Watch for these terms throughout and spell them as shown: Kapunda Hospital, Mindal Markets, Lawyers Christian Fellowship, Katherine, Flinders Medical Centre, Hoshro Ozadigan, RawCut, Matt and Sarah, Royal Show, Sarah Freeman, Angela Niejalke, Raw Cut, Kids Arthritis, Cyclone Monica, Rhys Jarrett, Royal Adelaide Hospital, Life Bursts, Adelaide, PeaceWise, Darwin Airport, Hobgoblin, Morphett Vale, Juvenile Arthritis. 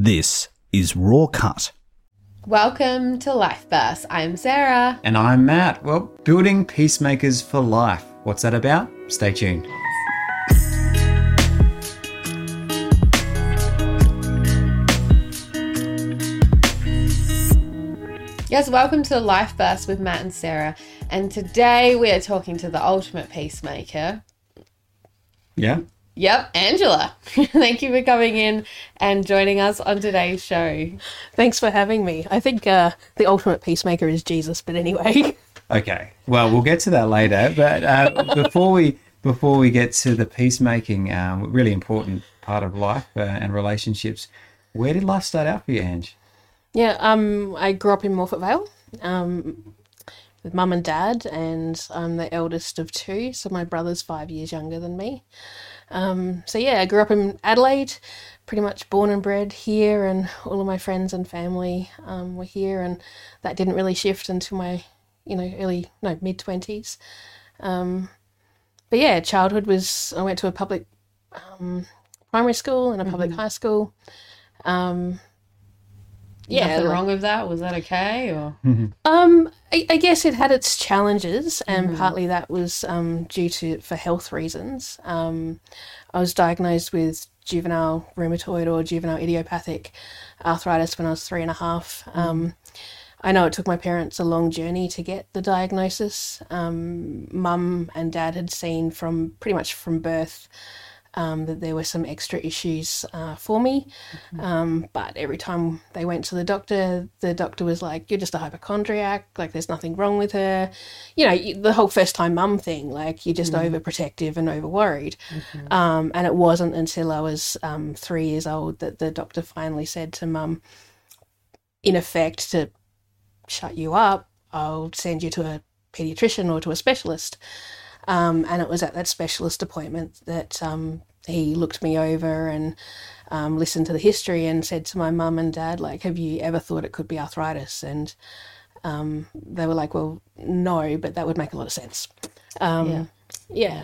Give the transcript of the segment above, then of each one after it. This is Raw Cut. Welcome to Life Bursts. I'm Sarah. And I'm Matt. Well, building peacemakers for life. What's that about? Stay tuned. Yes, welcome to Life Bursts with Matt and Sarah. And today we are talking to the ultimate peacemaker. Yeah. Yep, Angela. Thank you for coming in and joining us on today's show. Thanks for having me. I think the ultimate peacemaker is Jesus, but anyway. Okay. Well, we'll get to that later. But before we get to the peacemaking, really important part of life and relationships, where did life start out for you, Ange? Yeah, I grew up in Morphett Vale with mum and dad, and I'm the eldest of two, so my brother's 5 years younger than me. I grew up in Adelaide, pretty much born and bred here, and all of my friends and family were here, and that didn't really shift until my, mid-20s. Childhood was, I went to a public primary school and a public high school. Nothing wrong with that? Was that okay? Or I guess it had its challenges, and partly that was due to for health reasons. I was diagnosed with juvenile rheumatoid or juvenile idiopathic arthritis when I was 3.5. I know it took my parents a long journey to get the diagnosis. Mum and dad had seen pretty much from birth that there were some extra issues for me. But every time they went to the doctor was like, you're just a hypochondriac, like there's nothing wrong with her. The whole first-time mum thing, like you're just overprotective and overworried. And it wasn't until I was 3 years old that the doctor finally said to mum, in effect, to shut you up, I'll send you to a paediatrician or to a specialist. And it was at that specialist appointment that he looked me over and listened to the history and said to my mum and dad, like, have you ever thought it could be arthritis? And they were like, well, no, but that would make a lot of sense.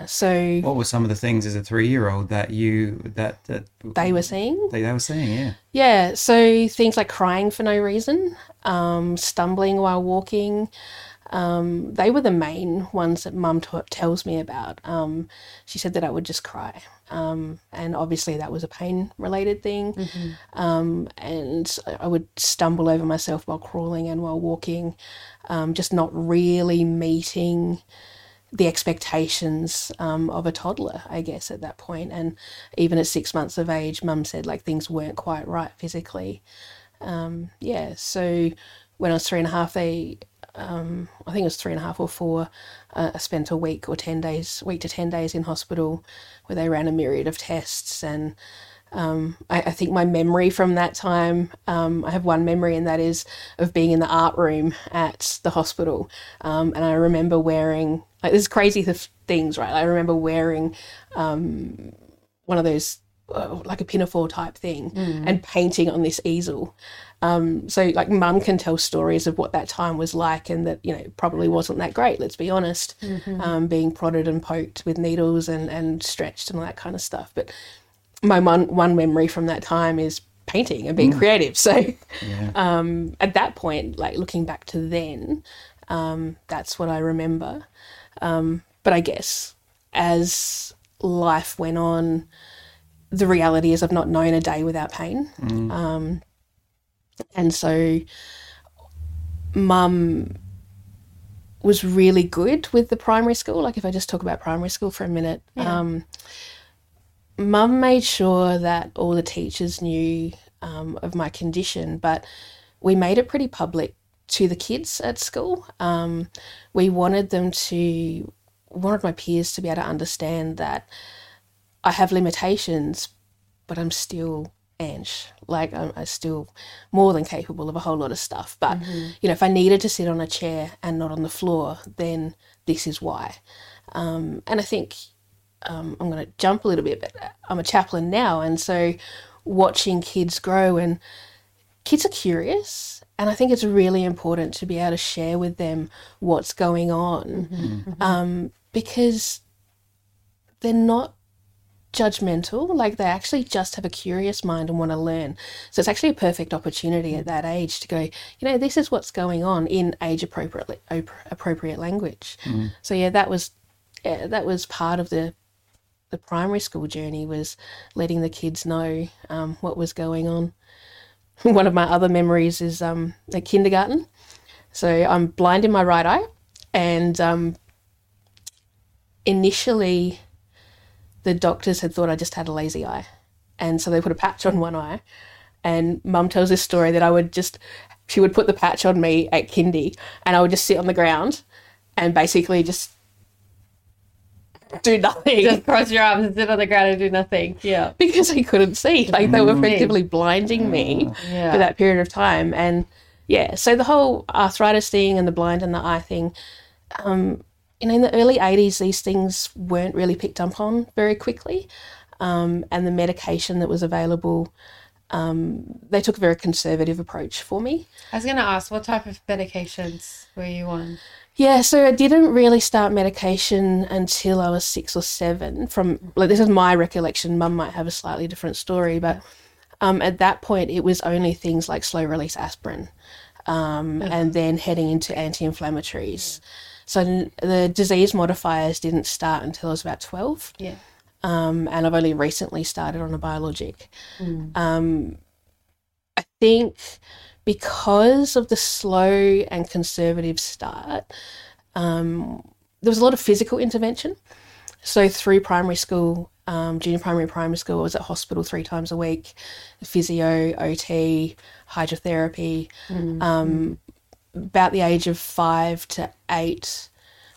So what were some of the things as a 3-year-old that they were seeing? They were seeing, yeah. Yeah, so things like crying for no reason, stumbling while walking. They were the main ones that mum tells me about. She said that I would just cry. And obviously that was a pain-related thing. And I would stumble over myself while crawling and while walking, just not really meeting the expectations of a toddler, I guess, at that point. And even at 6 months of age, mum said, like, things weren't quite right physically. So when I was 3.5, they... I think it was 3.5 or 4, I spent a week to 10 days in hospital where they ran a myriad of tests. And I think my memory from that time, I have one memory, and that is of being in the art room at the hospital. And I remember wearing, like, this is crazy things, right? I remember wearing one of those, like a pinafore type thing, and painting on this easel. So, like, mum can tell stories of what that time was like, and that, probably wasn't that great, let's be honest, being prodded and poked with needles and stretched and all that kind of stuff. But my one memory from that time is painting and being creative. So at that point, like, looking back to then, that's what I remember. But I guess as life went on, the reality is I've not known a day without pain. And so mum was really good with the primary school. Like, if I just talk about primary school for a minute, mum made sure that all the teachers knew of my condition, but we made it pretty public to the kids at school. We wanted my peers to be able to understand that I have limitations, but I'm still Ange. Like, I'm still more than capable of a whole lot of stuff. But, if I needed to sit on a chair and not on the floor, then this is why. And I think I'm going to jump a little bit, but I'm a chaplain now. And so watching kids grow, and kids are curious, and I think it's really important to be able to share with them what's going on because they're not judgmental, like they actually just have a curious mind and want to learn. So it's actually a perfect opportunity at that age to go, you know, this is what's going on in age appropriate language. Mm. So yeah, that was part of the primary school journey, was letting the kids know what was going on. One of my other memories is at kindergarten. So I'm blind in my right eye, and initially the doctors had thought I just had a lazy eye, and so they put a patch on one eye. And Mum tells this story that she would put the patch on me at kindy, and I would just sit on the ground and basically just do nothing. Just cross your arms and sit on the ground and do nothing. Yeah, because I couldn't see. Like they were effectively blinding me for that period of time. And yeah, so the whole arthritis thing and the blind and the eye thing. You know, in the early 80s, these things weren't really picked up on very quickly, and the medication that was available, they took a very conservative approach for me. I was going to ask, what type of medications were you on? Yeah, so I didn't really start medication until I was 6 or 7. This is my recollection. Mum might have a slightly different story, but at that point it was only things like slow-release aspirin and then heading into anti-inflammatories. Yeah. So the disease modifiers didn't start until I was about 12. Yeah. And I've only recently started on a biologic. Mm. I think because of the slow and conservative start, there was a lot of physical intervention. So through primary school, junior primary and primary school, I was at hospital 3 times a week, physio, OT, hydrotherapy. Mm. About the age of 5 to 8,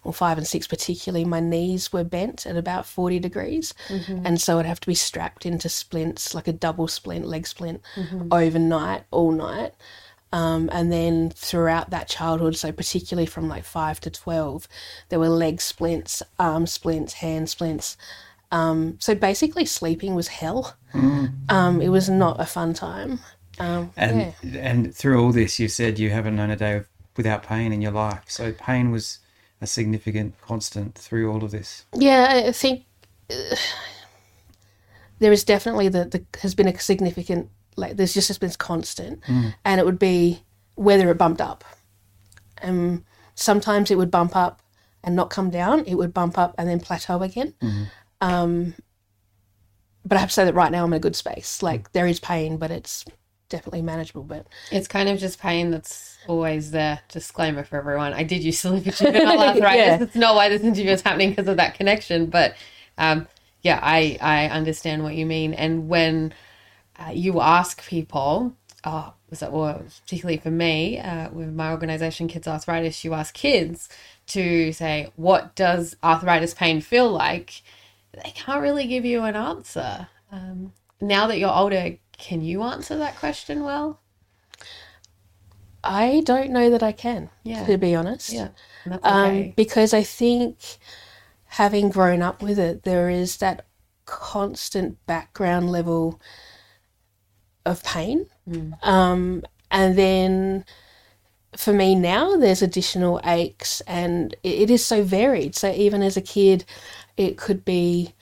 or 5 and 6 particularly, my knees were bent at about 40 degrees. Mm-hmm. And so I'd have to be strapped into splints, like a double splint, leg splint, overnight, all night. And then throughout that childhood, so particularly from like 5 to 12, there were leg splints, arm splints, hand splints. So basically sleeping was hell. Mm. It was not a fun time. And through all this, you said you haven't known a day without pain in your life. So pain was a significant constant through all of this. Yeah, I think there is definitely has been a significant, like there's just been constant, and it would be whether it bumped up. Sometimes it would bump up and not come down. It would bump up and then plateau again. Mm-hmm. But I have to say that right now I'm in a good space. Like there is pain, but it's definitely manageable. But it's kind of just pain that's always there. Disclaimer for everyone: I did used to live with juvenile arthritis. Yeah. It's not why this interview is happening, because of that connection, but I understand what you mean. And when you ask people, particularly for me with my organisation Kids Arthritis, you ask kids to say, what does arthritis pain feel like? They can't really give you an answer. Now that you're older, can you answer that question well? I don't know that I can, to be honest. Yeah, that's okay. Because I think having grown up with it, there is that constant background level of pain. Mm. And then for me now, there's additional aches, and it is so varied. So even as a kid, it could be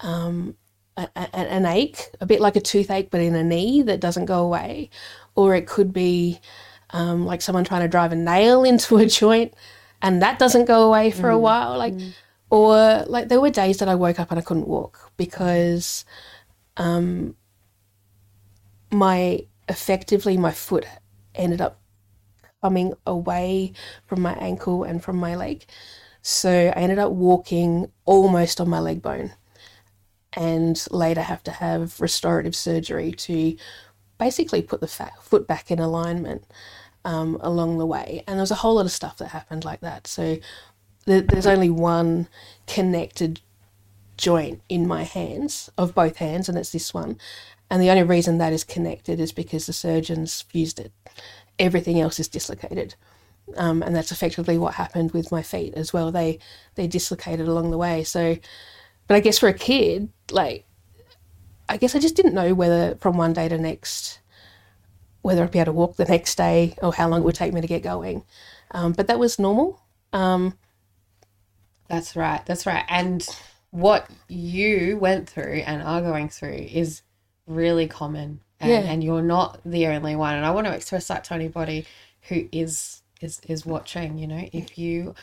an ache, a bit like a toothache but in a knee that doesn't go away, or it could be like someone trying to drive a nail into a joint and that doesn't go away for a while, or like there were days that I woke up and I couldn't walk because my foot ended up coming away from my ankle and from my leg, so I ended up walking almost on my leg bone. And later have to have restorative surgery to basically put the foot back in alignment along the way. And there's a whole lot of stuff that happened like that. So there's only one connected joint in my hands, of both hands, and it's this one. And the only reason that is connected is because the surgeons fused it. Everything else is dislocated. And that's effectively what happened with my feet as well. They dislocated along the way. So, but I guess for a kid, I just didn't know whether from one day to next, whether I'd be able to walk the next day or how long it would take me to get going. But that was normal. That's right. And what you went through and are going through is really common, and, yeah. and you're not the only one. And I want to express that to anybody who is watching, you know, if you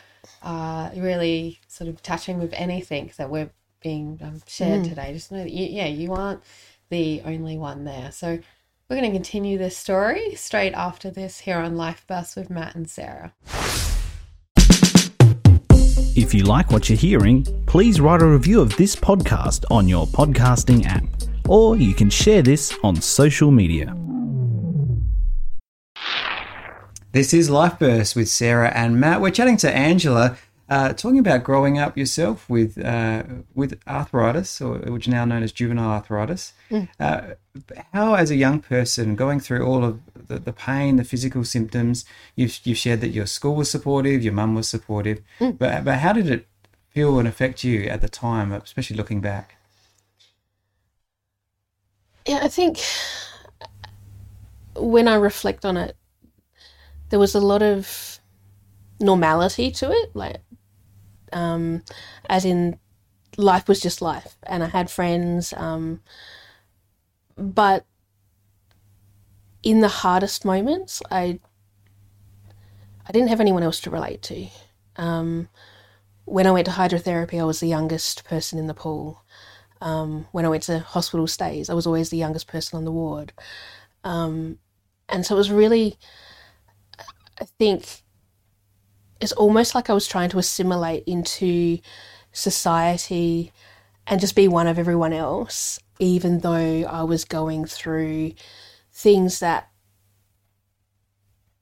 are really sort of touching with anything that we're being shared today, just know that, you aren't the only one there. So we're going to continue this story straight after this here on Life Bursts with Matt and Sarah. If you like what you're hearing, please write a review of this podcast on your podcasting app, or you can share this on social media. This is Life Bursts with Sarah and Matt. We're chatting to Angela, talking about growing up yourself with arthritis, or which is now known as juvenile arthritis. How, as a young person, going through all of the pain, the physical symptoms, you've shared that your school was supportive, your mum was supportive, but how did it feel and affect you at the time, especially looking back? Yeah, I think when I reflect on it, there was a lot of normality to it, like as in life was just life, and I had friends, but in the hardest moments I didn't have anyone else to relate to. When I went to hydrotherapy, I was the youngest person in the pool. When I went to hospital stays, I was always the youngest person on the ward, and so it was really, I think it's almost like I was trying to assimilate into society and just be one of everyone else, even though I was going through things that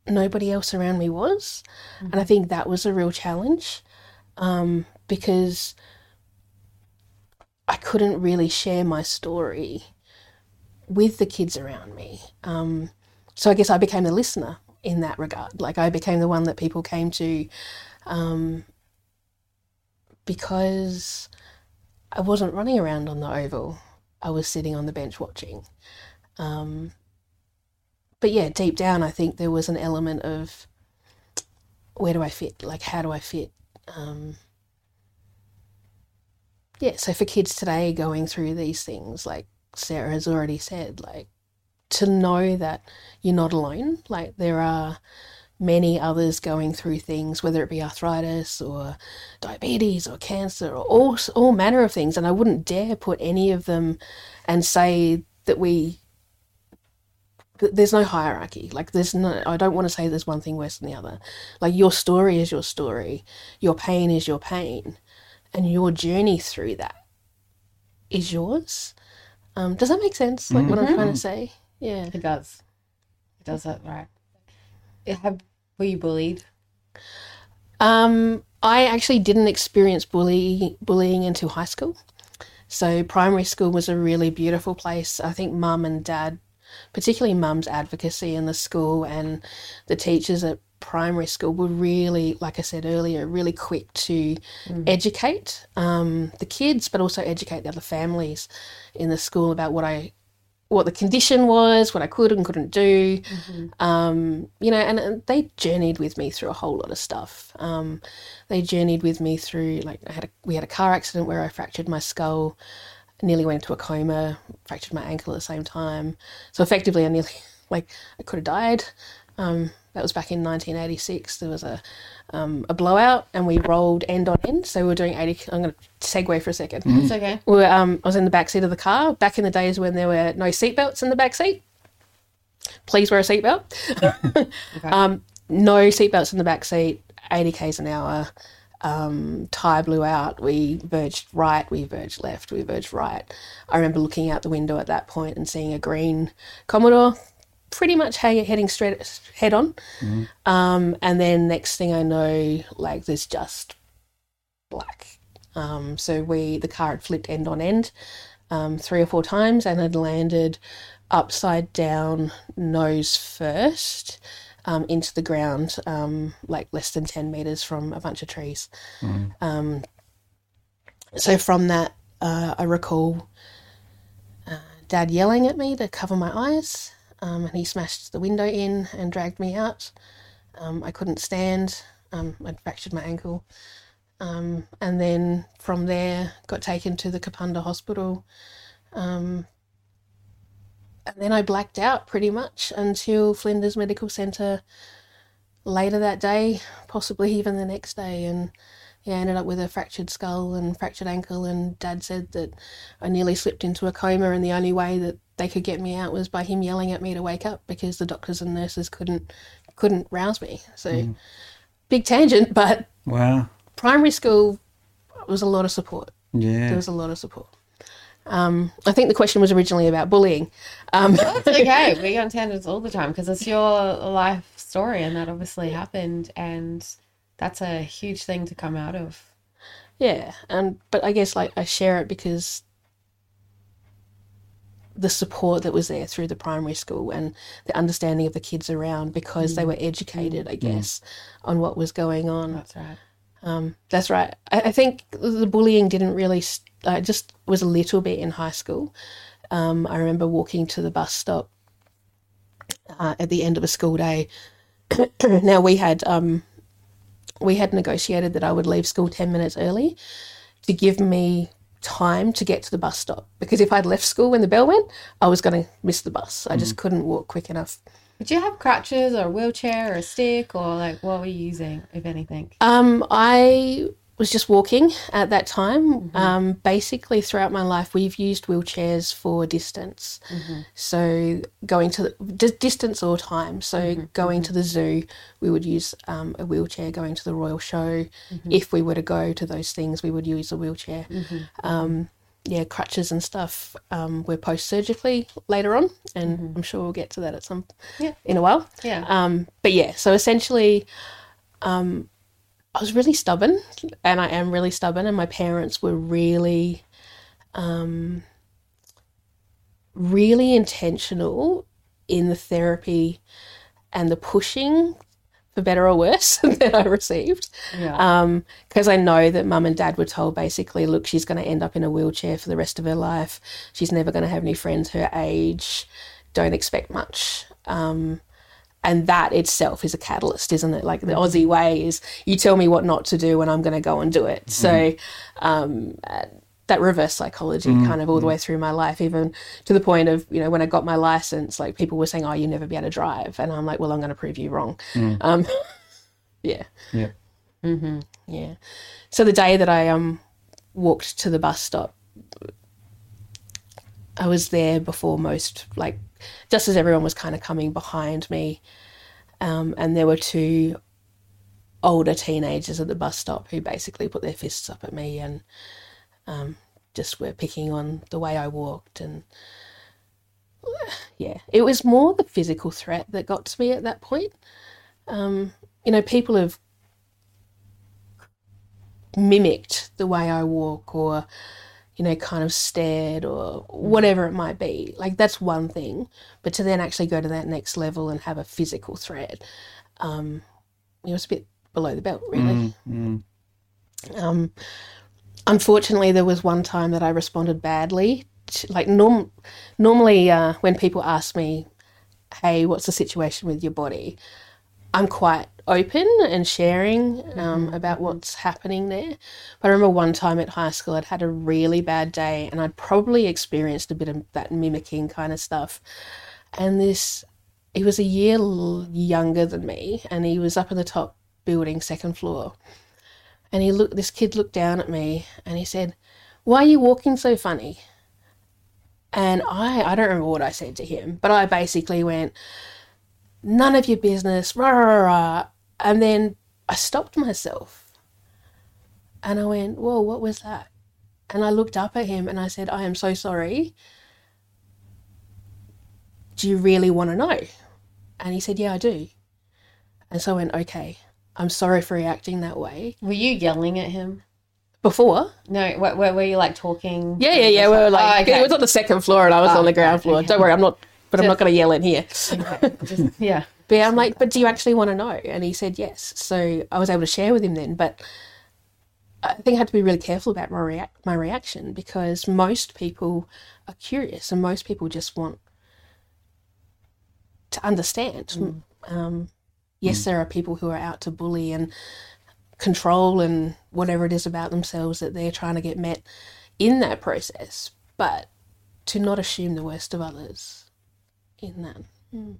nobody else around me was. Mm-hmm. And I think that was a real challenge, because I couldn't really share my story with the kids around me. So I guess I became the listener in that regard. Like, I became the one that people came to, because I wasn't running around on the oval. I was sitting on the bench watching. But yeah, deep down, I think there was an element of, where do I fit? Like, how do I fit? Yeah, so for kids today going through these things, like Sarah has already said, like, to know that you're not alone, like there are many others going through things, whether it be arthritis or diabetes or cancer or all manner of things, and I wouldn't dare put any of them and say that there's no hierarchy. Like, I don't want to say there's one thing worse than the other. Like, your story is your story, your pain is your pain, and your journey through that is yours. Does that make sense, like what I'm trying to say? Yeah, it does. It does that right. Were you bullied? I actually didn't experience bullying until high school. So primary school was a really beautiful place. I think mum and dad, particularly mum's advocacy in the school and the teachers at primary school, were really, like I said earlier, really quick to educate the kids, but also educate the other families in the school about what the condition was, what I could and couldn't do, you know, and they journeyed with me through a whole lot of stuff. They journeyed with me through, like, we had a car accident where I fractured my skull, nearly went into a coma, fractured my ankle at the same time. So effectively, I nearly, like, I could have died. That was back in 1986. There was a blowout, and we rolled end on end. So we were doing 80. I'm going to segue for a second. It's okay. We were, I was in the back seat of the car. Back in the days when there were no seatbelts in the back seat. Please wear a seatbelt. Okay. No seatbelts in the back seat. 80 k's an hour. Tyre blew out. We verged right. We verged left. We verged right. I remember looking out the window at that point and seeing a green Commodore. Pretty much heading straight head on, and then next thing I know, like, there's just black. So the car had flipped end on end, 3 or 4 times, and had landed upside down, nose first, into the ground, like less than 10 meters from a bunch of trees. So from that, I recall Dad yelling at me to cover my eyes. And he smashed the window in and dragged me out. I couldn't stand. I'd fractured my ankle. And then from there got taken to the Kapunda Hospital. And then I blacked out pretty much until Flinders Medical Centre later that day, possibly even the next day. And yeah, I ended up with a fractured skull and fractured ankle, and Dad said that I nearly slipped into a coma, and the only way that they could get me out was by him yelling at me to wake up because the doctors and nurses couldn't rouse me. So big tangent, but wow. Primary school was a lot of support. Yeah. There was a lot of support. I think the question was originally about bullying. That's okay. We go on tangents all the time because it's your life story, and that obviously happened, and that's a huge thing to come out of. Yeah, but I guess like I share it because the support that was there through the primary school and the understanding of the kids around, because they were educated, I guess, on what was going on. That's right. That's right. I think the bullying didn't really just was a little bit in high school. I remember walking to the bus stop at the end of a school day. Now we had negotiated that I would leave school 10 minutes early to give me time to get to the bus stop, because if I'd left school when the bell went, I was going to miss the bus. I just couldn't walk quick enough. Did you have crutches or a wheelchair or a stick, or like what were you using, if anything? I was just walking at that time. Basically throughout my life we've used wheelchairs for distance. So going to the distance or time. So going to the zoo, we would use a wheelchair. Going to the Royal Show, if we were to go to those things, we would use a wheelchair. Yeah, crutches and stuff were post-surgically later on, and I'm sure we'll get to that at some in a while. Yeah. But, yeah, so essentially I was really stubborn, and I am really stubborn, and my parents were really, really intentional in the therapy and the pushing, for better or worse, that I received. Because I know that Mum and Dad were told basically, look, she's going to end up in a wheelchair for the rest of her life. She's never going to have any friends her age. Don't expect much. And that itself is a catalyst, isn't it? Like the Aussie way is you tell me what not to do and I'm going to go and do it. So that reverse psychology kind of all the way through my life, even to the point of, you know, when I got my license, like people were saying, oh, you'll never be able to drive. And I'm like, well, I'm going to prove you wrong. So the day that I walked to the bus stop, I was there before most, like just as everyone was kind of coming behind me. And there were two older teenagers at the bus stop who basically put their fists up at me and just were picking on the way I walked. And yeah, it was more the physical threat that got to me at that point. You know, people have mimicked the way I walk, or, you know, kind of stared or whatever it might be. Like that's one thing, but to then actually go to that next level and have a physical threat, it was a bit below the belt, really. Unfortunately, there was one time that I responded badly. Like normally when people ask me, hey, what's the situation with your body, I'm quite open and sharing about what's happening there. But I remember one time at high school I'd had a really bad day, and I'd probably experienced a bit of that mimicking kind of stuff. And he was a year younger than me, and he was up in the top building, second floor. And this kid looked down at me and he said, why are you walking so funny? And I don't remember what I said to him, but I basically went, none of your business, rah, rah, rah. And then I stopped myself and I went, whoa, what was that? And I looked up at him and I said, I am so sorry. Do you really want to know? And he said, yeah, I do. And so I went, okay. I'm sorry for reacting that way. Were you yelling at him? Before? No, were you like talking? Yeah. We were like, it was on the second floor and I was on the ground floor. Okay. Don't worry, I'm not going to yell in here. Okay. But I'm like, but do you actually want to know? And he said yes. So I was able to share with him then, but I think I had to be really careful about my reaction, because most people are curious and most people just want to understand. Yes, there are people who are out to bully, and control and whatever it is about themselves that they're trying to get met in that process, but to not assume the worst of others in that. Mm.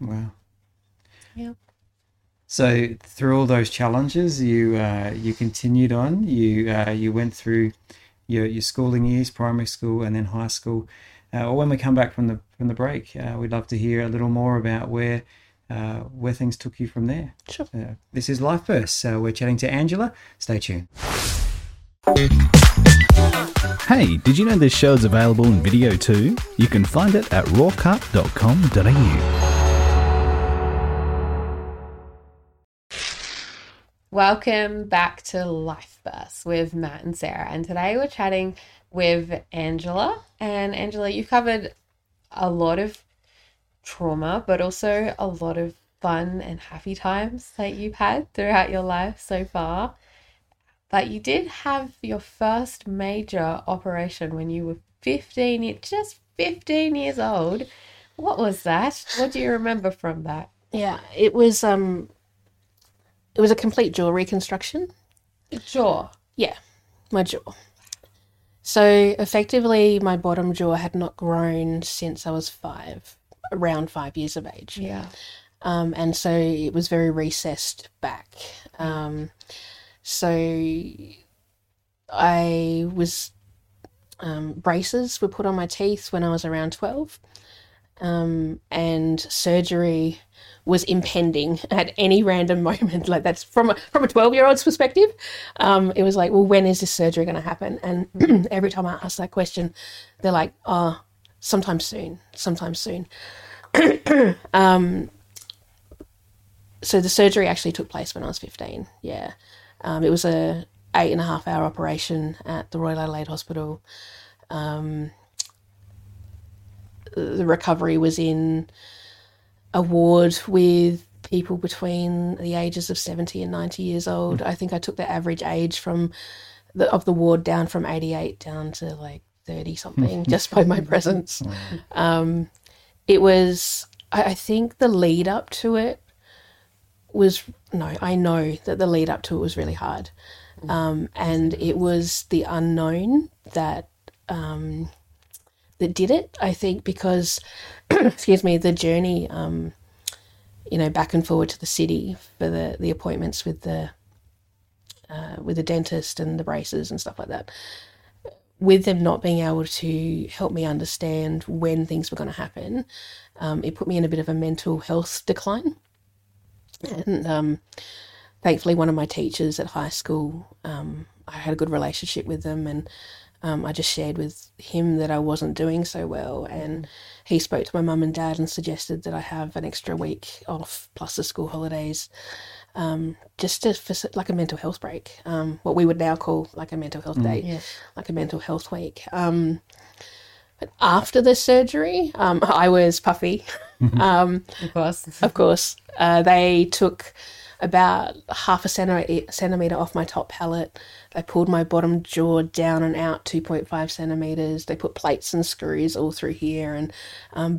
Wow. Yeah. So through all those challenges, you continued on. You went through your schooling years, primary school, and then high school. Or when we come back from the break, we'd love to hear a little more about where things took you from there. Sure. This is Life Bursts. So we're chatting to Angela. Stay tuned. Hey, did you know this show is available in video too? You can find it at rawcut.com.au. Welcome back to Life Bursts with Matt and Sarah, and today we're chatting with Angela. And Angela, you've covered a lot of trauma, but also a lot of fun and happy times that you've had throughout your life so far. But you did have your first major operation when you were 15, just 15 years old. What was that? What do you remember from that? Yeah, it was a complete jaw reconstruction. Jaw? Yeah, my jaw. So effectively my bottom jaw had not grown since I was around 5 years of age. Yeah. And so it was very recessed back. So I was, braces were put on my teeth when I was around 12. And surgery was impending at any random moment. Like, that's from a 12-year-old's perspective. It was like, well, when is this surgery going to happen? And every time I ask that question, they're like, oh, sometime soon. So the surgery actually took place when I was 15, yeah. It was a 8.5-hour operation at the Royal Adelaide Hospital. The recovery was in a ward with people between the ages of 70 and 90 years old. I think I took the average age of the ward down from 88 down to like 30 something just by my presence. It was, I think the lead up to it I know that the lead up to it was really hard. And it was the unknown that that did it, I think, because excuse me, the journey back and forward to the city for the appointments with the dentist and the braces and stuff like that, with them not being able to help me understand when things were going to happen, it put me in a bit of a mental health decline. And thankfully one of my teachers at high school, I had a good relationship with them, and I just shared with him that I wasn't doing so well, and he spoke to my mum and dad and suggested that I have an extra week off plus the school holidays, just for like a mental health break, what we would now call like a mental health day, yes. Like a mental health week. But after the surgery, I was puffy. Of course. They took about half a centimetre off my top palate. They pulled my bottom jaw down and out 2.5 centimetres. They put plates and screws all through here, and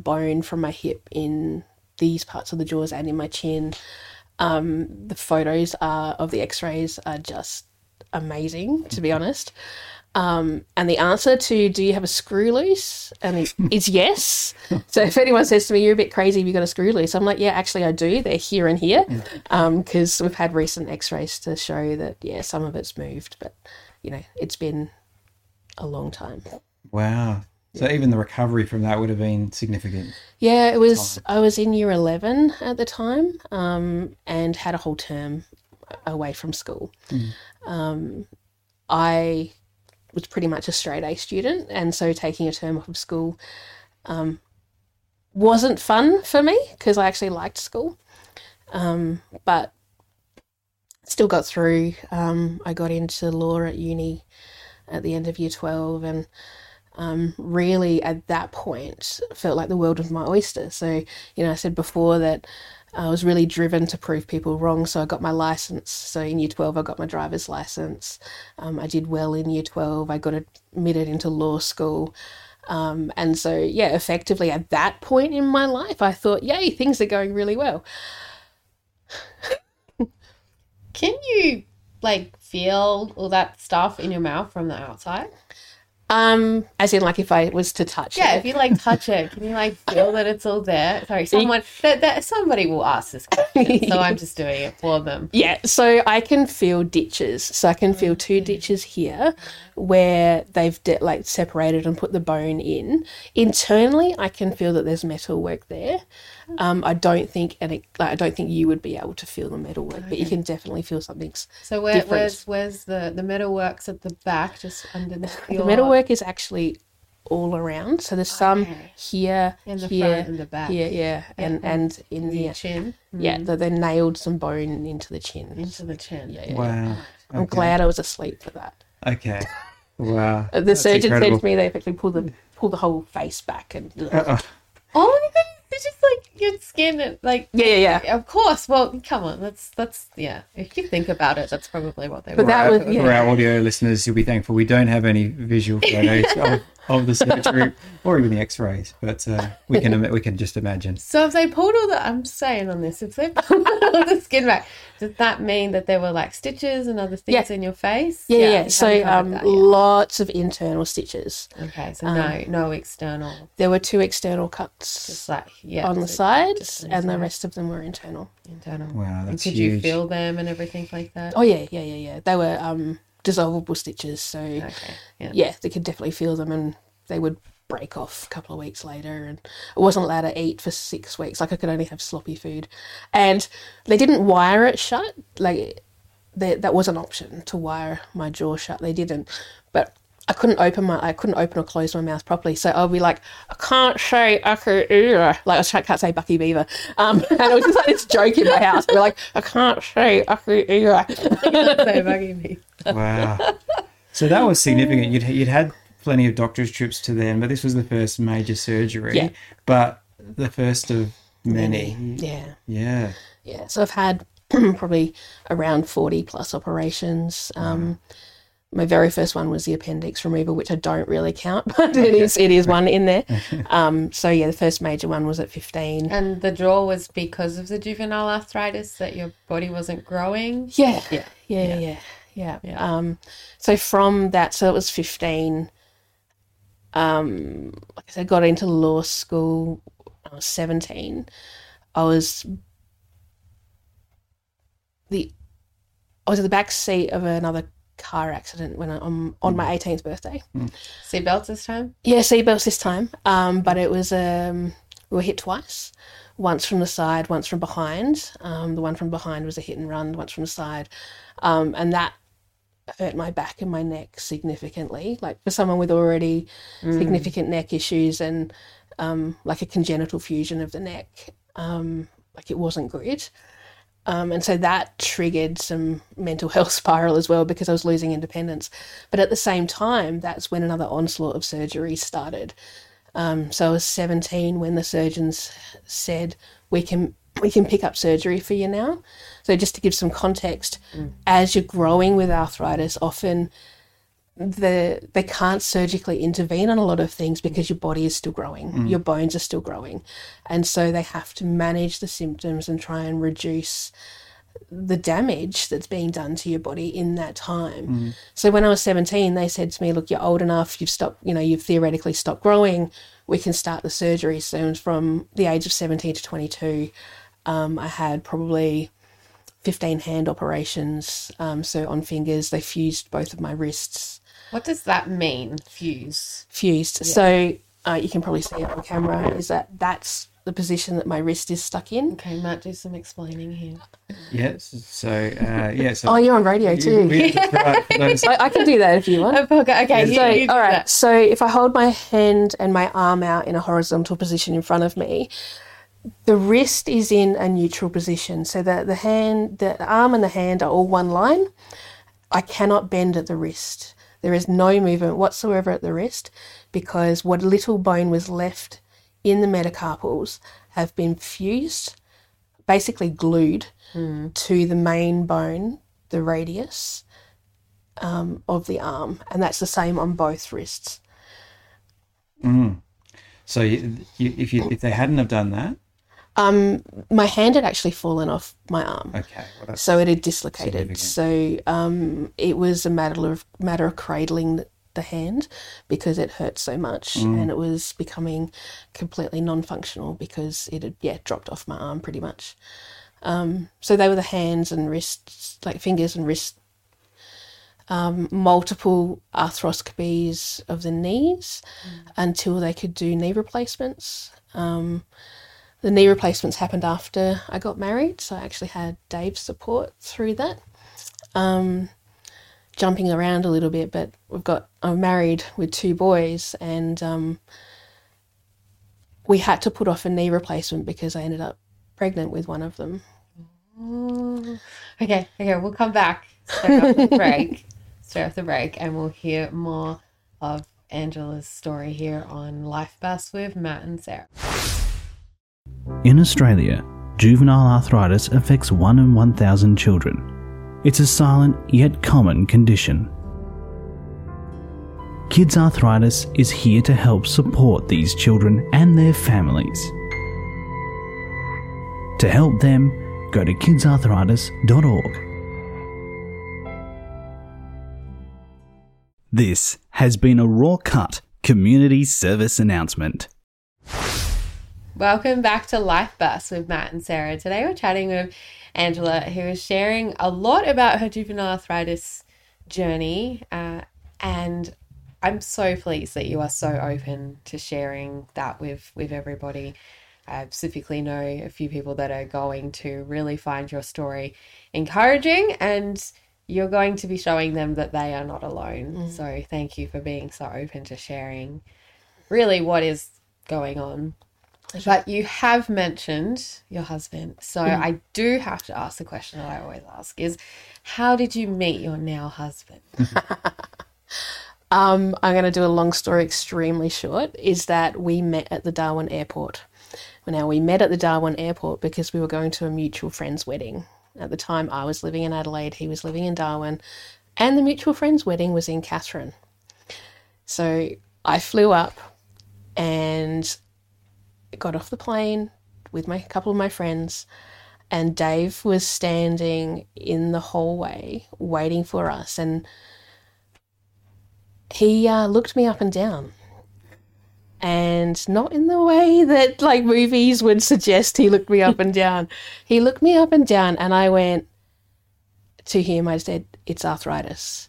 bone from my hip in these parts of the jaws and in my chin. The photos of the x-rays are just amazing, to be honest. And the answer to, do you have a screw loose? And it's yes. So if anyone says to me, you're a bit crazy if you've got a screw loose, I'm like, yeah, actually I do. They're here and here, because we've had recent x-rays to show that, yeah, some of it's moved, but, it's been a long time. Wow. So even the recovery from that would have been significant. Yeah, it was. I was in year 11 at the time, and had a whole term away from school. I was pretty much a straight A student, and so taking a term off of school wasn't fun for me, because I actually liked school, but still got through. I got into law at uni at the end of year 12, and really at that point felt like the world was my oyster. So I said before that I was really driven to prove people wrong, so I got my licence. So in year 12, I got my driver's licence. I did well in year 12. I got admitted into law school. And so, yeah, effectively at that point in my life, I thought, yay, things are going really well. Can you like feel all that stuff in your mouth from the outside? As in, like, if I was to touch it. Yeah, if you like touch it, can you like feel that it's all there? Sorry, somebody will ask this question, so I'm just doing it for them. Yeah, so I can feel ditches. So I can feel two ditches here where they've separated and put the bone in. Internally, I can feel that there's metal work there. I don't think you would be able to feel the metalwork, okay. But you can definitely feel something's so different. Where's the metalwork's at the back, just under the floor? The metalwork is actually all around. So there's some here, in the front and the back. And in the chin. Yeah, they nailed some bone into the chin. Yeah. Wow. Okay. I'm glad I was asleep for that. Okay. Wow. The surgeon said to me they effectively pull the whole face back and. Oh my goodness. It's just like your skin, like yeah. Of course. Well, come on, that's yeah. If you think about it, that's probably what they were. For our audio listeners, you'll be thankful we don't have any visual photos of the surgery or even the X-rays, but we can just imagine. So if they pulled all that, I'm saying on this, if they pulled all the skin back, does that mean that there were like stitches and other things in your face? Yeah. So lots of internal stitches. Okay, so no external. There were 2 external cuts. Just like. Yeah, on the sides, and the rest of them were internal. Wow, that's huge. Could you feel them and everything like that? Oh yeah, they were dissolvable stitches, so they could definitely feel them, and they would break off a couple of weeks later. And I wasn't allowed to eat for 6 weeks. Like, I could only have sloppy food, and they didn't wire it shut. Like, that was an option to wire my jaw shut. They didn't, but I couldn't open or close my mouth properly, so I'll be like, I can't say aka, like I can't say Bucky Beaver, and it was just like this joke in my house. We're like, I can't say aka. Bucky Beaver. Wow, so that was significant. You'd had plenty of doctor's trips to then, but this was the first major surgery. Yeah. But the first of many. Yeah. So I've had probably around 40 plus operations. Wow. My very first one was the appendix removal, which I don't really count, but it is one in there. The first major one was at 15. And the jaw was because of the juvenile arthritis, that your body wasn't growing? Yeah. So from that, so it was 15. Like I said, got into law school when I was 17. I was at the back seat of another car accident when I'm on my 18th birthday. Seatbelts this time? Yeah, seatbelts this time. But it was we were hit twice, once from the side, once from behind. The one from behind was a hit and run, once from the side. And that hurt my back and my neck significantly. Like, for someone with already significant neck issues and like a congenital fusion of the neck, like, it wasn't good. And so that triggered some mental health spiral as well, because I was losing independence. But at the same time, that's when another onslaught of surgery started. So I was 17 when the surgeons said, we can pick up surgery for you now. So just to give some context, as you're growing with arthritis, often they can't surgically intervene on a lot of things because your body is still growing, your bones are still growing, and so they have to manage the symptoms and try and reduce the damage that's being done to your body in that time. So when I was 17, they said to me, look, you're old enough, you've theoretically stopped growing, we can start the surgery. So from the age of 17 to 22, I had probably 15 hand operations, so on fingers. They fused both of my wrists. What does that mean, fuse? Fused. Yeah. So you can probably see it on camera, is that's the position that my wrist is stuck in. Okay, Matt, do some explaining here. Yes, so... Oh, you're on radio too. I can do that if you want. Okay, so, all right, that. So if I hold my hand and my arm out in a horizontal position in front of me, the wrist is in a neutral position. So the arm and the hand are all one line. I cannot bend at the wrist. There is no movement whatsoever at the wrist, because what little bone was left in the metacarpals have been fused, basically glued to the main bone, the radius of the arm, and that's the same on both wrists. So if they hadn't have done that, My hand had actually fallen off my arm. Okay. Well, so it had dislocated. So it was a matter of cradling the hand because it hurt so much, and it was becoming completely non-functional because it had dropped off my arm pretty much. So they were the hands and wrists, like fingers and wrists, multiple arthroscopies of the knees until they could do knee replacements. The knee replacements happened after I got married, so I actually had Dave's support through that. Jumping around a little bit, but I'm married with two boys, and we had to put off a knee replacement because I ended up pregnant with one of them. Okay, we'll come back. Straight off the break, and we'll hear more of Angela's story here on Life Bursts with Matt and Sarah. In Australia, juvenile arthritis affects 1 in 1,000 children. It's a silent yet common condition. Kids Arthritis is here to help support these children and their families. To help them, go to kidsarthritis.org. This has been a Raw Cut community service announcement. Welcome back to Life Bursts with Matt and Sarah. Today we're chatting with Angela, who is sharing a lot about her juvenile arthritis journey, and I'm so pleased that you are so open to sharing that with everybody. I specifically know a few people that are going to really find your story encouraging, and you're going to be showing them that they are not alone. So thank you for being so open to sharing really what is going on. But you have mentioned your husband, so I do have to ask the question that I always ask is, how did you meet your now husband? I'm going to do a long story extremely short, is that we met at the Darwin Airport. Now, we met at the Darwin Airport because we were going to a mutual friend's wedding. At the time, I was living in Adelaide, he was living in Darwin, and the mutual friend's wedding was in Katherine. So I flew up and got off the plane with a couple of my friends, and Dave was standing in the hallway waiting for us, and he looked me up and down. And not in the way that like movies would suggest he looked me up and down. He looked me up and down, and I went to him, I said, it's arthritis.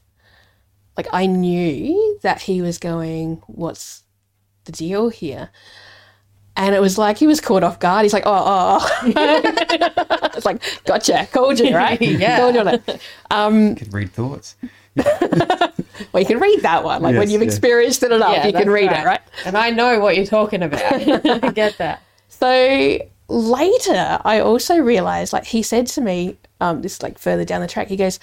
Like, I knew that he was going, what's the deal here? And it was like he was caught off guard. He's like, oh. It's like, gotcha, called you, right? Yeah. Called you on it. You can read thoughts. Well, you can read that one. Like, yes, when you've experienced it enough, you can read it, right? And I know what you're talking about. I get that. So later, I also realised, like, he said to me, this like further down the track, he goes,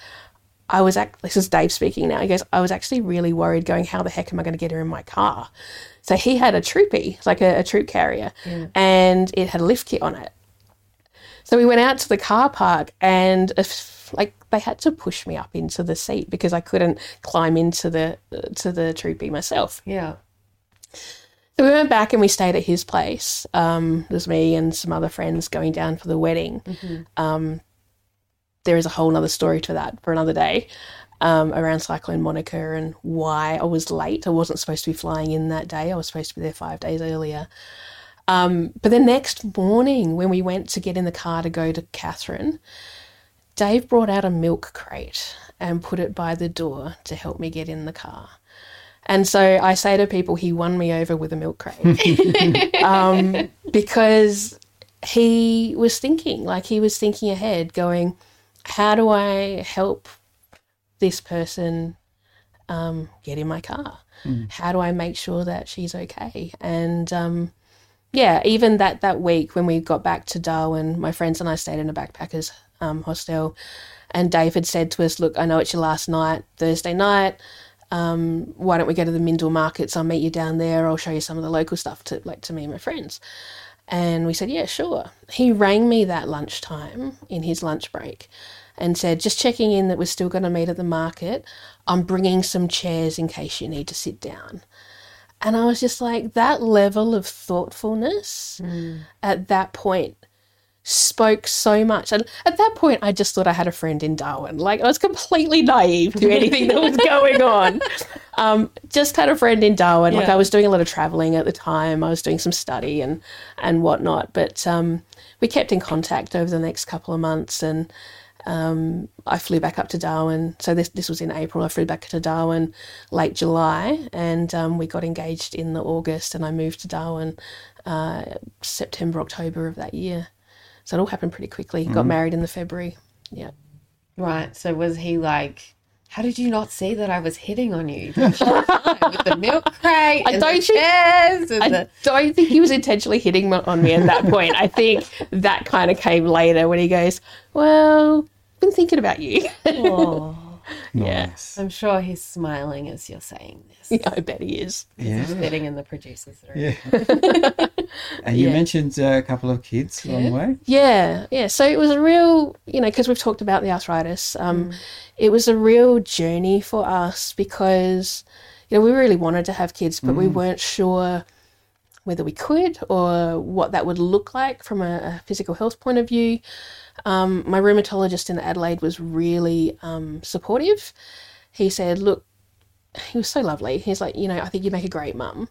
this is Dave speaking now. He goes, I was actually really worried going, how the heck am I going to get her in my car? So he had a troopie, like a troop carrier, and it had a lift kit on it. So we went out to the car park, and they had to push me up into the seat because I couldn't climb into the troopie myself. Yeah. So we went back and we stayed at his place. There's me and some other friends going down for the wedding. Mm-hmm. There is a whole other story to that for another day, around Cyclone Monica and why I was late. I wasn't supposed to be flying in that day. I was supposed to be there 5 days earlier. But the next morning when we went to get in the car to go to Katherine, Dave brought out a milk crate and put it by the door to help me get in the car. And so I say to people, he won me over with a milk crate. Because he was thinking ahead, going, how do I help this person get in my car? How do I make sure that she's okay? And even that week when we got back to Darwin, my friends and I stayed in a backpackers hostel, and Dave had said to us, look, I know it's your last night, Thursday night, why don't we go to the Mindal Markets? I'll meet you down there. I'll show you some of the local stuff to me and my friends. And we said, yeah, sure. He rang me that lunchtime in his lunch break and said, just checking in that we're still going to meet at the market. I'm bringing some chairs in case you need to sit down. And I was just like, that level of thoughtfulness at that point. spoke so much. And at that point, I just thought I had a friend in Darwin. Like, I was completely naive to anything that was going on. Just had a friend in Darwin. Yeah. Like, I was doing a lot of travelling at the time. I was doing some study and whatnot. But we kept in contact over the next couple of months, and I flew back up to Darwin. So this was in April. I flew back to Darwin late July, and we got engaged in the August, and I moved to Darwin September, October of that year. So it all happened pretty quickly. Got married in the February. Yeah. Right. So was he like, how did you not see that I was hitting on you? With the milk crate I don't think he was intentionally hitting on me at that point. I think that kind of came later when he goes, well, I've been thinking about you. Oh. Yes. I'm sure he's smiling as you're saying this. Yeah, I bet he is. Yeah. He's sitting in the producer's room. Yeah. And you mentioned a couple of kids along the way. Yeah, yeah. So it was a real, because we've talked about the arthritis, it was a real journey for us because, we really wanted to have kids, but we weren't sure whether we could or what that would look like from a physical health point of view. My rheumatologist in Adelaide was really supportive. He said, look, he was so lovely. He's like, I think you make a great mum.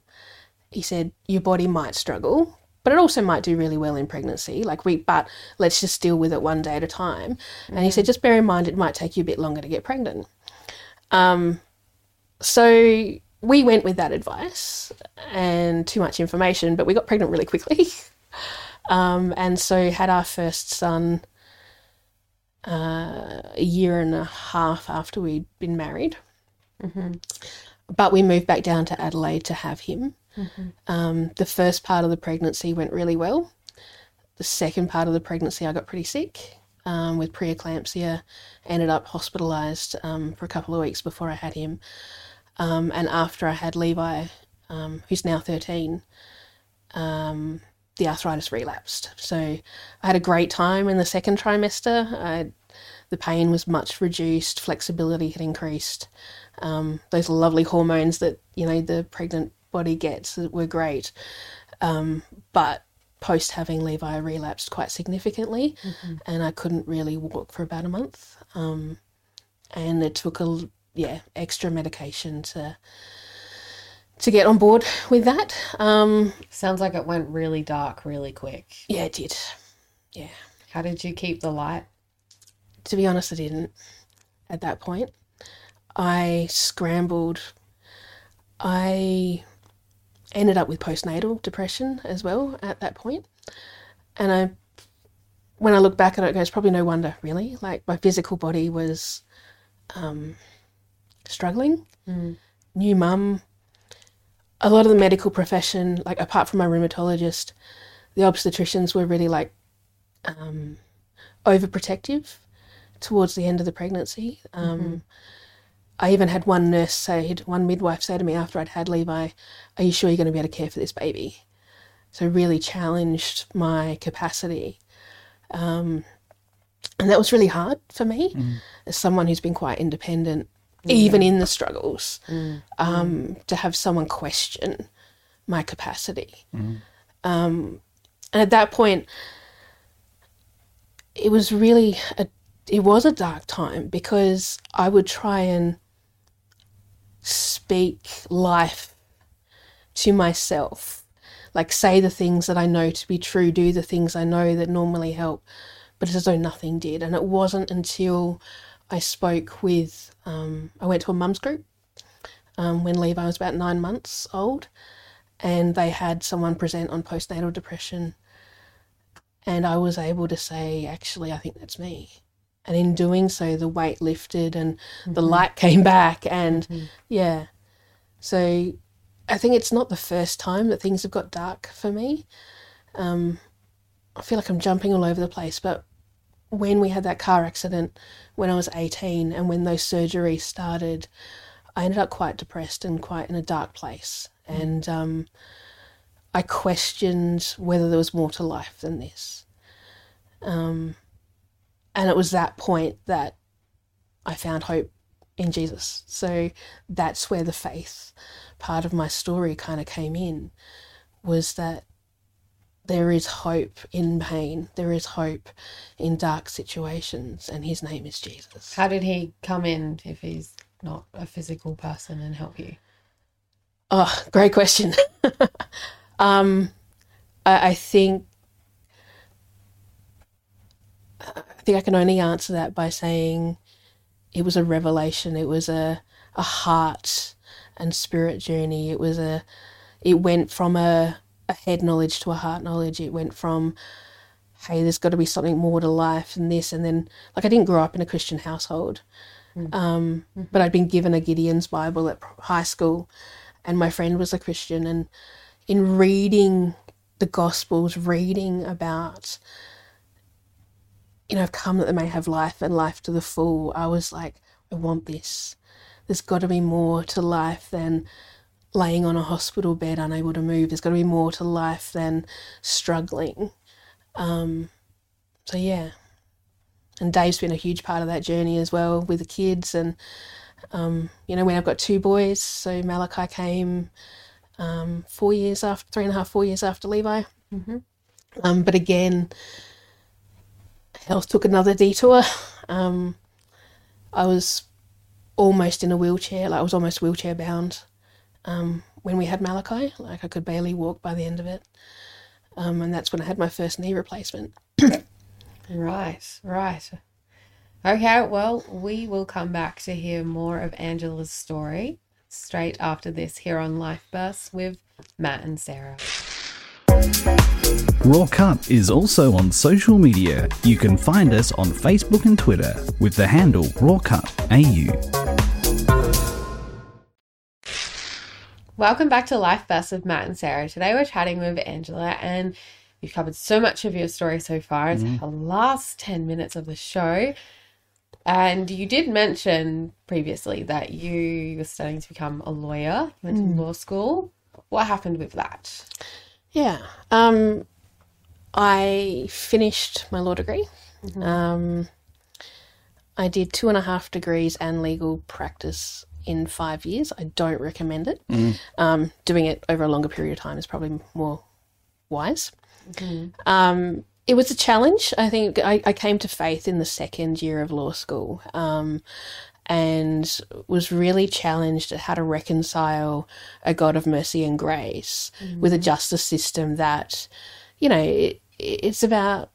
He said, your body might struggle, but it also might do really well in pregnancy. But let's just deal with it one day at a time. Mm-hmm. And he said, just bear in mind, it might take you a bit longer to get pregnant. So we went with that advice and too much information, but we got pregnant really quickly. And so had our first son a year and a half after we'd been married. Mm-hmm. But we moved back down to Adelaide to have him. Mm-hmm. The first part of the pregnancy went really well. The second part of the pregnancy, I got pretty sick with preeclampsia, ended up hospitalised for a couple of weeks before I had him. And after I had Levi, who's now 13, the arthritis relapsed. So I had a great time in the second trimester. The pain was much reduced, flexibility had increased. Those lovely hormones that, the pregnant body gets were great. But post having Levi, I relapsed quite significantly, and I couldn't really walk for about a month. And it took extra medication to get on board with that. Sounds like it went really dark really quick. Yeah, it did. Yeah. How did you keep the light? To be honest, I didn't at that point. I scrambled. I ended up with postnatal depression as well at that point. And when I look back at it, it's probably no wonder, really. Like, my physical body was struggling. Mm. New mum. A lot of the medical profession, apart from my rheumatologist, the obstetricians were really overprotective towards the end of the pregnancy. I even had one midwife say to me after I'd had Levi, are you sure you're going to be able to care for this baby? So really challenged my capacity. And that was really hard for me as someone who's been quite independent, even in the struggles, to have someone question my capacity. And at that point, it was really it was a dark time because I would try and speak life to myself, say the things that I know to be true, do the things I know that normally help, but it's as though nothing did. And it wasn't until I spoke with, I went to a mum's group when Levi was about 9 months old, and they had someone present on postnatal depression, and I was able to say, actually, I think that's me. And in doing so, the weight lifted and the light came back and, So I think it's not the first time that things have got dark for me. I feel like I'm jumping all over the place, but when we had that car accident when I was 18 and when those surgeries started, I ended up quite depressed and quite in a dark place. And I questioned whether there was more to life than this. And it was that point that I found hope in Jesus. So that's where the faith part of my story kind of came in, was that There is hope in pain. There is hope in dark situations, and his name is Jesus. How did he come in if he's not a physical person and help you? Oh, great question. I think I can only answer that by saying it was a revelation. It was a heart and spirit journey. It went from a head knowledge to a heart knowledge. It went from, hey, there's got to be something more to life than this. And then, like, I didn't grow up in a Christian household, but I'd been given a Gideon's Bible at high school, and my friend was a Christian. And in reading the Gospels, reading about, you know, come that they may have life and life to the full, I was like, I want this. There's got to be more to life than laying on a hospital bed unable to move. There's got to be more to life than struggling. So, yeah. And Dave's been a huge part of that journey as well with the kids. And, you know, when I've got two boys, so Malachi came 4 years after Levi. Mm-hmm. But again, health took another detour. I was almost in a wheelchair. Like, I was almost wheelchair bound. When we had Malachi, like, I could barely walk by the end of it. And that's when I had my first knee replacement. Right. Okay, well, we will come back to hear more of Angela's story straight after this here on Life Bursts with Matt and Sarah. Raw Cut is also on social media. You can find us on Facebook and Twitter with the handle RawCutAU. Welcome back to Life Bursts with Matt and Sarah. Today we're chatting with Angela, and we've covered so much of your story so far. It's the last 10 minutes of the show, and you did mention previously that you were studying to become a lawyer. You went to law school. What happened with that? Yeah, I finished my law degree. Mm-hmm. I did 2.5 degrees and legal practice in 5 years. I don't recommend it. Doing it over a longer period of time is probably more wise. It was a challenge. I think I came to faith in the second year of law school, and was really challenged at how to reconcile a God of mercy and grace with a justice system that, you know, it's about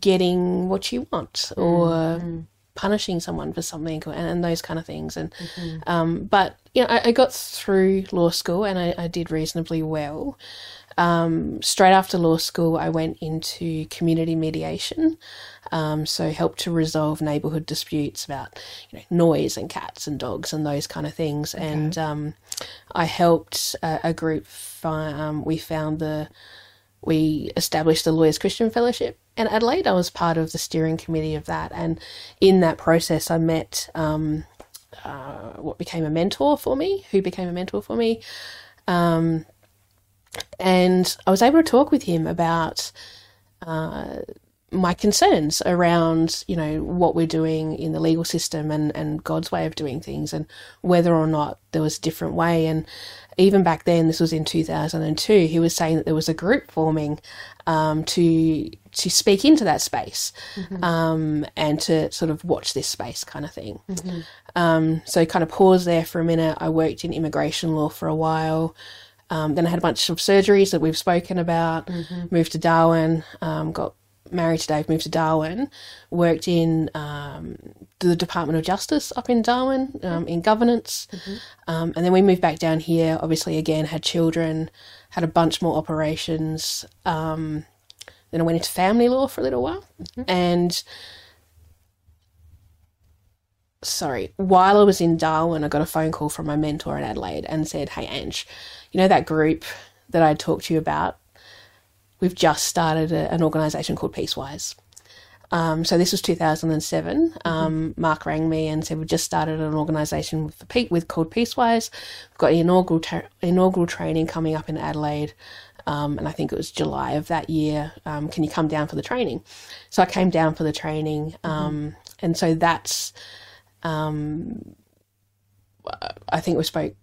getting what you want or punishing someone for something and those kind of things. And but, you know, I got through law school, and I did reasonably well. Straight after law school, I went into community mediation, so helped to resolve neighbourhood disputes about, you know, noise and cats and dogs and those kind of things. Okay. And I helped a group. We established the Lawyers Christian Fellowship in Adelaide. I was part of the steering committee of that, and in that process I met who became a mentor for me, and I was able to talk with him about my concerns around, you know, what we're doing in the legal system and God's way of doing things, and whether or not there was a different way. And even back then, this was in 2002, he was saying that there was a group forming to speak into that space, and to sort of watch this space kind of thing. So kind of pause there for a minute. I worked in immigration law for a while. Then I had a bunch of surgeries that we've spoken about, moved to Darwin, got married to Dave, moved to Darwin, worked in the Department of Justice up in Darwin, in governance, and then we moved back down here, obviously again had children, had a bunch more operations, then I went into family law for a little while, and while I was in Darwin, I got a phone call from my mentor in Adelaide and said, hey Ange, you know that group that I talked to you about, we've just started an organisation called PeaceWise. So this was 2007. Mark rang me and said, we've just started an organisation called PeaceWise. We've got inaugural training coming up in Adelaide, and I think it was July of that year. Can you come down for the training? So I came down for the training, and so that's, I think we spoke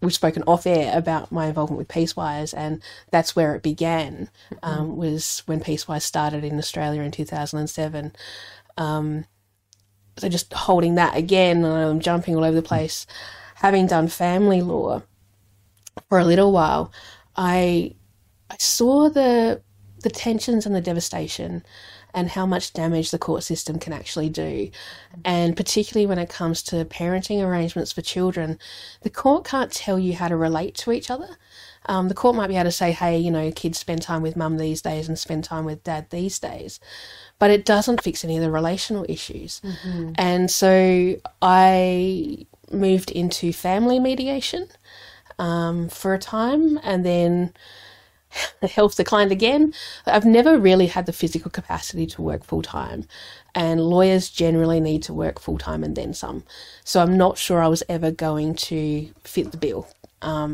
we've spoken off air about my involvement with PeaceWise, and that's where it began, was when PeaceWise started in Australia in 2007. So just holding that again, I'm jumping all over the place. Having done family law for a little while, I saw the tensions and the devastation and how much damage the court system can actually do. And particularly when it comes to parenting arrangements for children, the court can't tell you how to relate to each other. The court might be able to say, hey, you know, kids spend time with mum these days and spend time with dad these days, but it doesn't fix any of the relational issues. Mm-hmm. And so I moved into family mediation for a time, and then health declined again. I've never really had the physical capacity to work full-time, and lawyers generally need to work full-time and then some. So I'm not sure I was ever going to fit the bill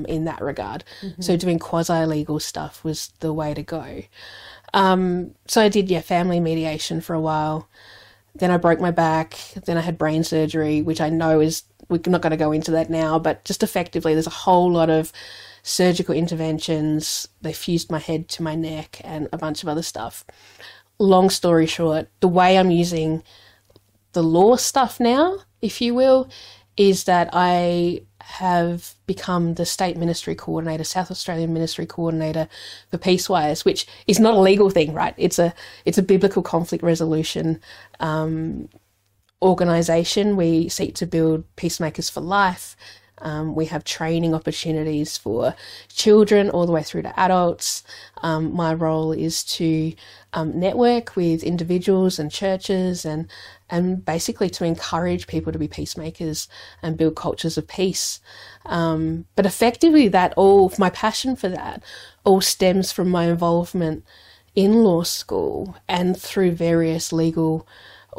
in that regard. Mm-hmm. So doing quasi-legal stuff was the way to go. So I did, family mediation for a while. Then I broke my back. Then I had brain surgery, which I know is, we're not going to go into that now, but just effectively there's a whole lot of surgical interventions. They fused my head to my neck and a bunch of other stuff. Long story short, the way I'm using the law stuff now, if you will, is that I have become the state ministry coordinator, South Australian ministry coordinator for PeaceWise, which is not a legal thing, right? It's a biblical conflict resolution organisation. We seek to build peacemakers for life. We have training opportunities for children all the way through to adults. My role is to network with individuals and churches and basically to encourage people to be peacemakers and build cultures of peace. But effectively my passion for that all stems from my involvement in law school and through various legal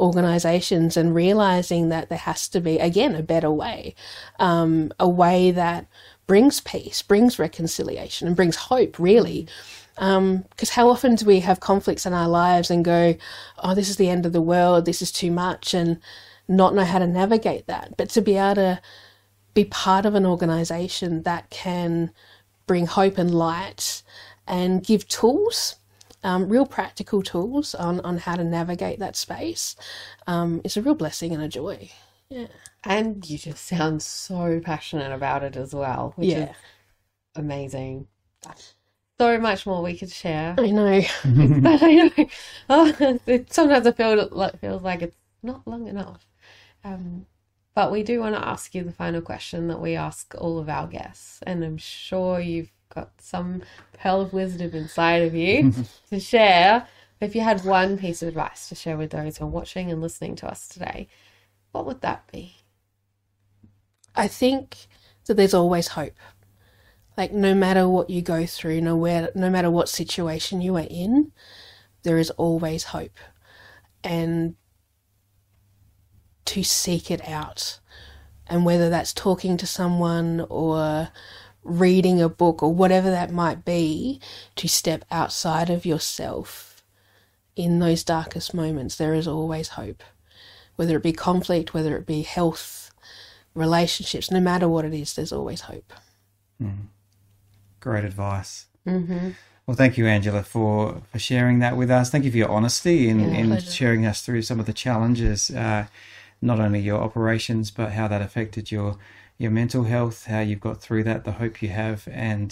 organisations, and realising that there has to be, again, a better way, a way that brings peace, brings reconciliation and brings hope, really, because how often do we have conflicts in our lives and go, oh, this is the end of the world, this is too much, and not know how to navigate that. But to be able to be part of an organisation that can bring hope and light and give tools, real practical tools on how to navigate that space, is a real blessing and a joy. Yeah. And you just sound so passionate about it as well, which is amazing. So much more we could share. I know. But I know. Sometimes I feels like it's not long enough. But we do want to ask you the final question that we ask all of our guests, and I'm sure you've got some pearl of wisdom inside of you to share. If you had one piece of advice to share with those who are watching and listening to us today, what would that be? I think that there's always hope. Like, no matter what you go through, no matter what situation you are in, there is always hope. And to seek it out. And whether that's talking to someone or reading a book or whatever that might be, to step outside of yourself in those darkest moments, there is always hope. Whether it be conflict, whether it be health, relationships, no matter what it is, there's always hope. Mm. Great advice. Mm-hmm. Well, thank you, Angela, for sharing that with us. Thank you for your honesty in sharing us through some of the challenges, not only your operations, but how that affected your mental health, how you've got through that, the hope you have, and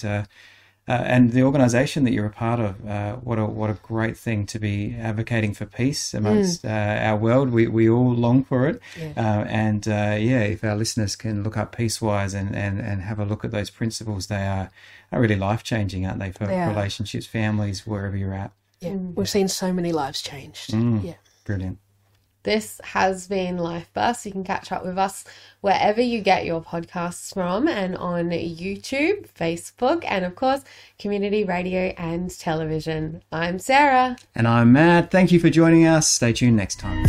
the organisation that you're a part of. What a great thing to be advocating for peace amongst our world. We all long for it. Yeah. If our listeners can look up PeaceWise and have a look at those principles, they are really life-changing, aren't they, for relationships, families, wherever you're at. Yeah. We've seen so many lives changed. Mm. Yeah. Brilliant. This has been Life Bursts. You can catch up with us wherever you get your podcasts from, and on YouTube, Facebook, and of course, community radio and television. I'm Sarah. And I'm Matt. Thank you for joining us. Stay tuned next time.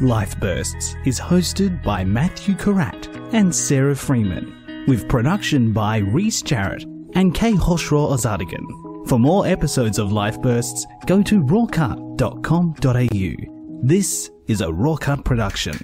Life Bursts is hosted by Matthew Karat and Sarah Freeman, with production by Rhys Jarrett and K. Hoshro Ozadigan. For more episodes of Life Bursts, go to rawcut.com.au. This is a Raw Cut production.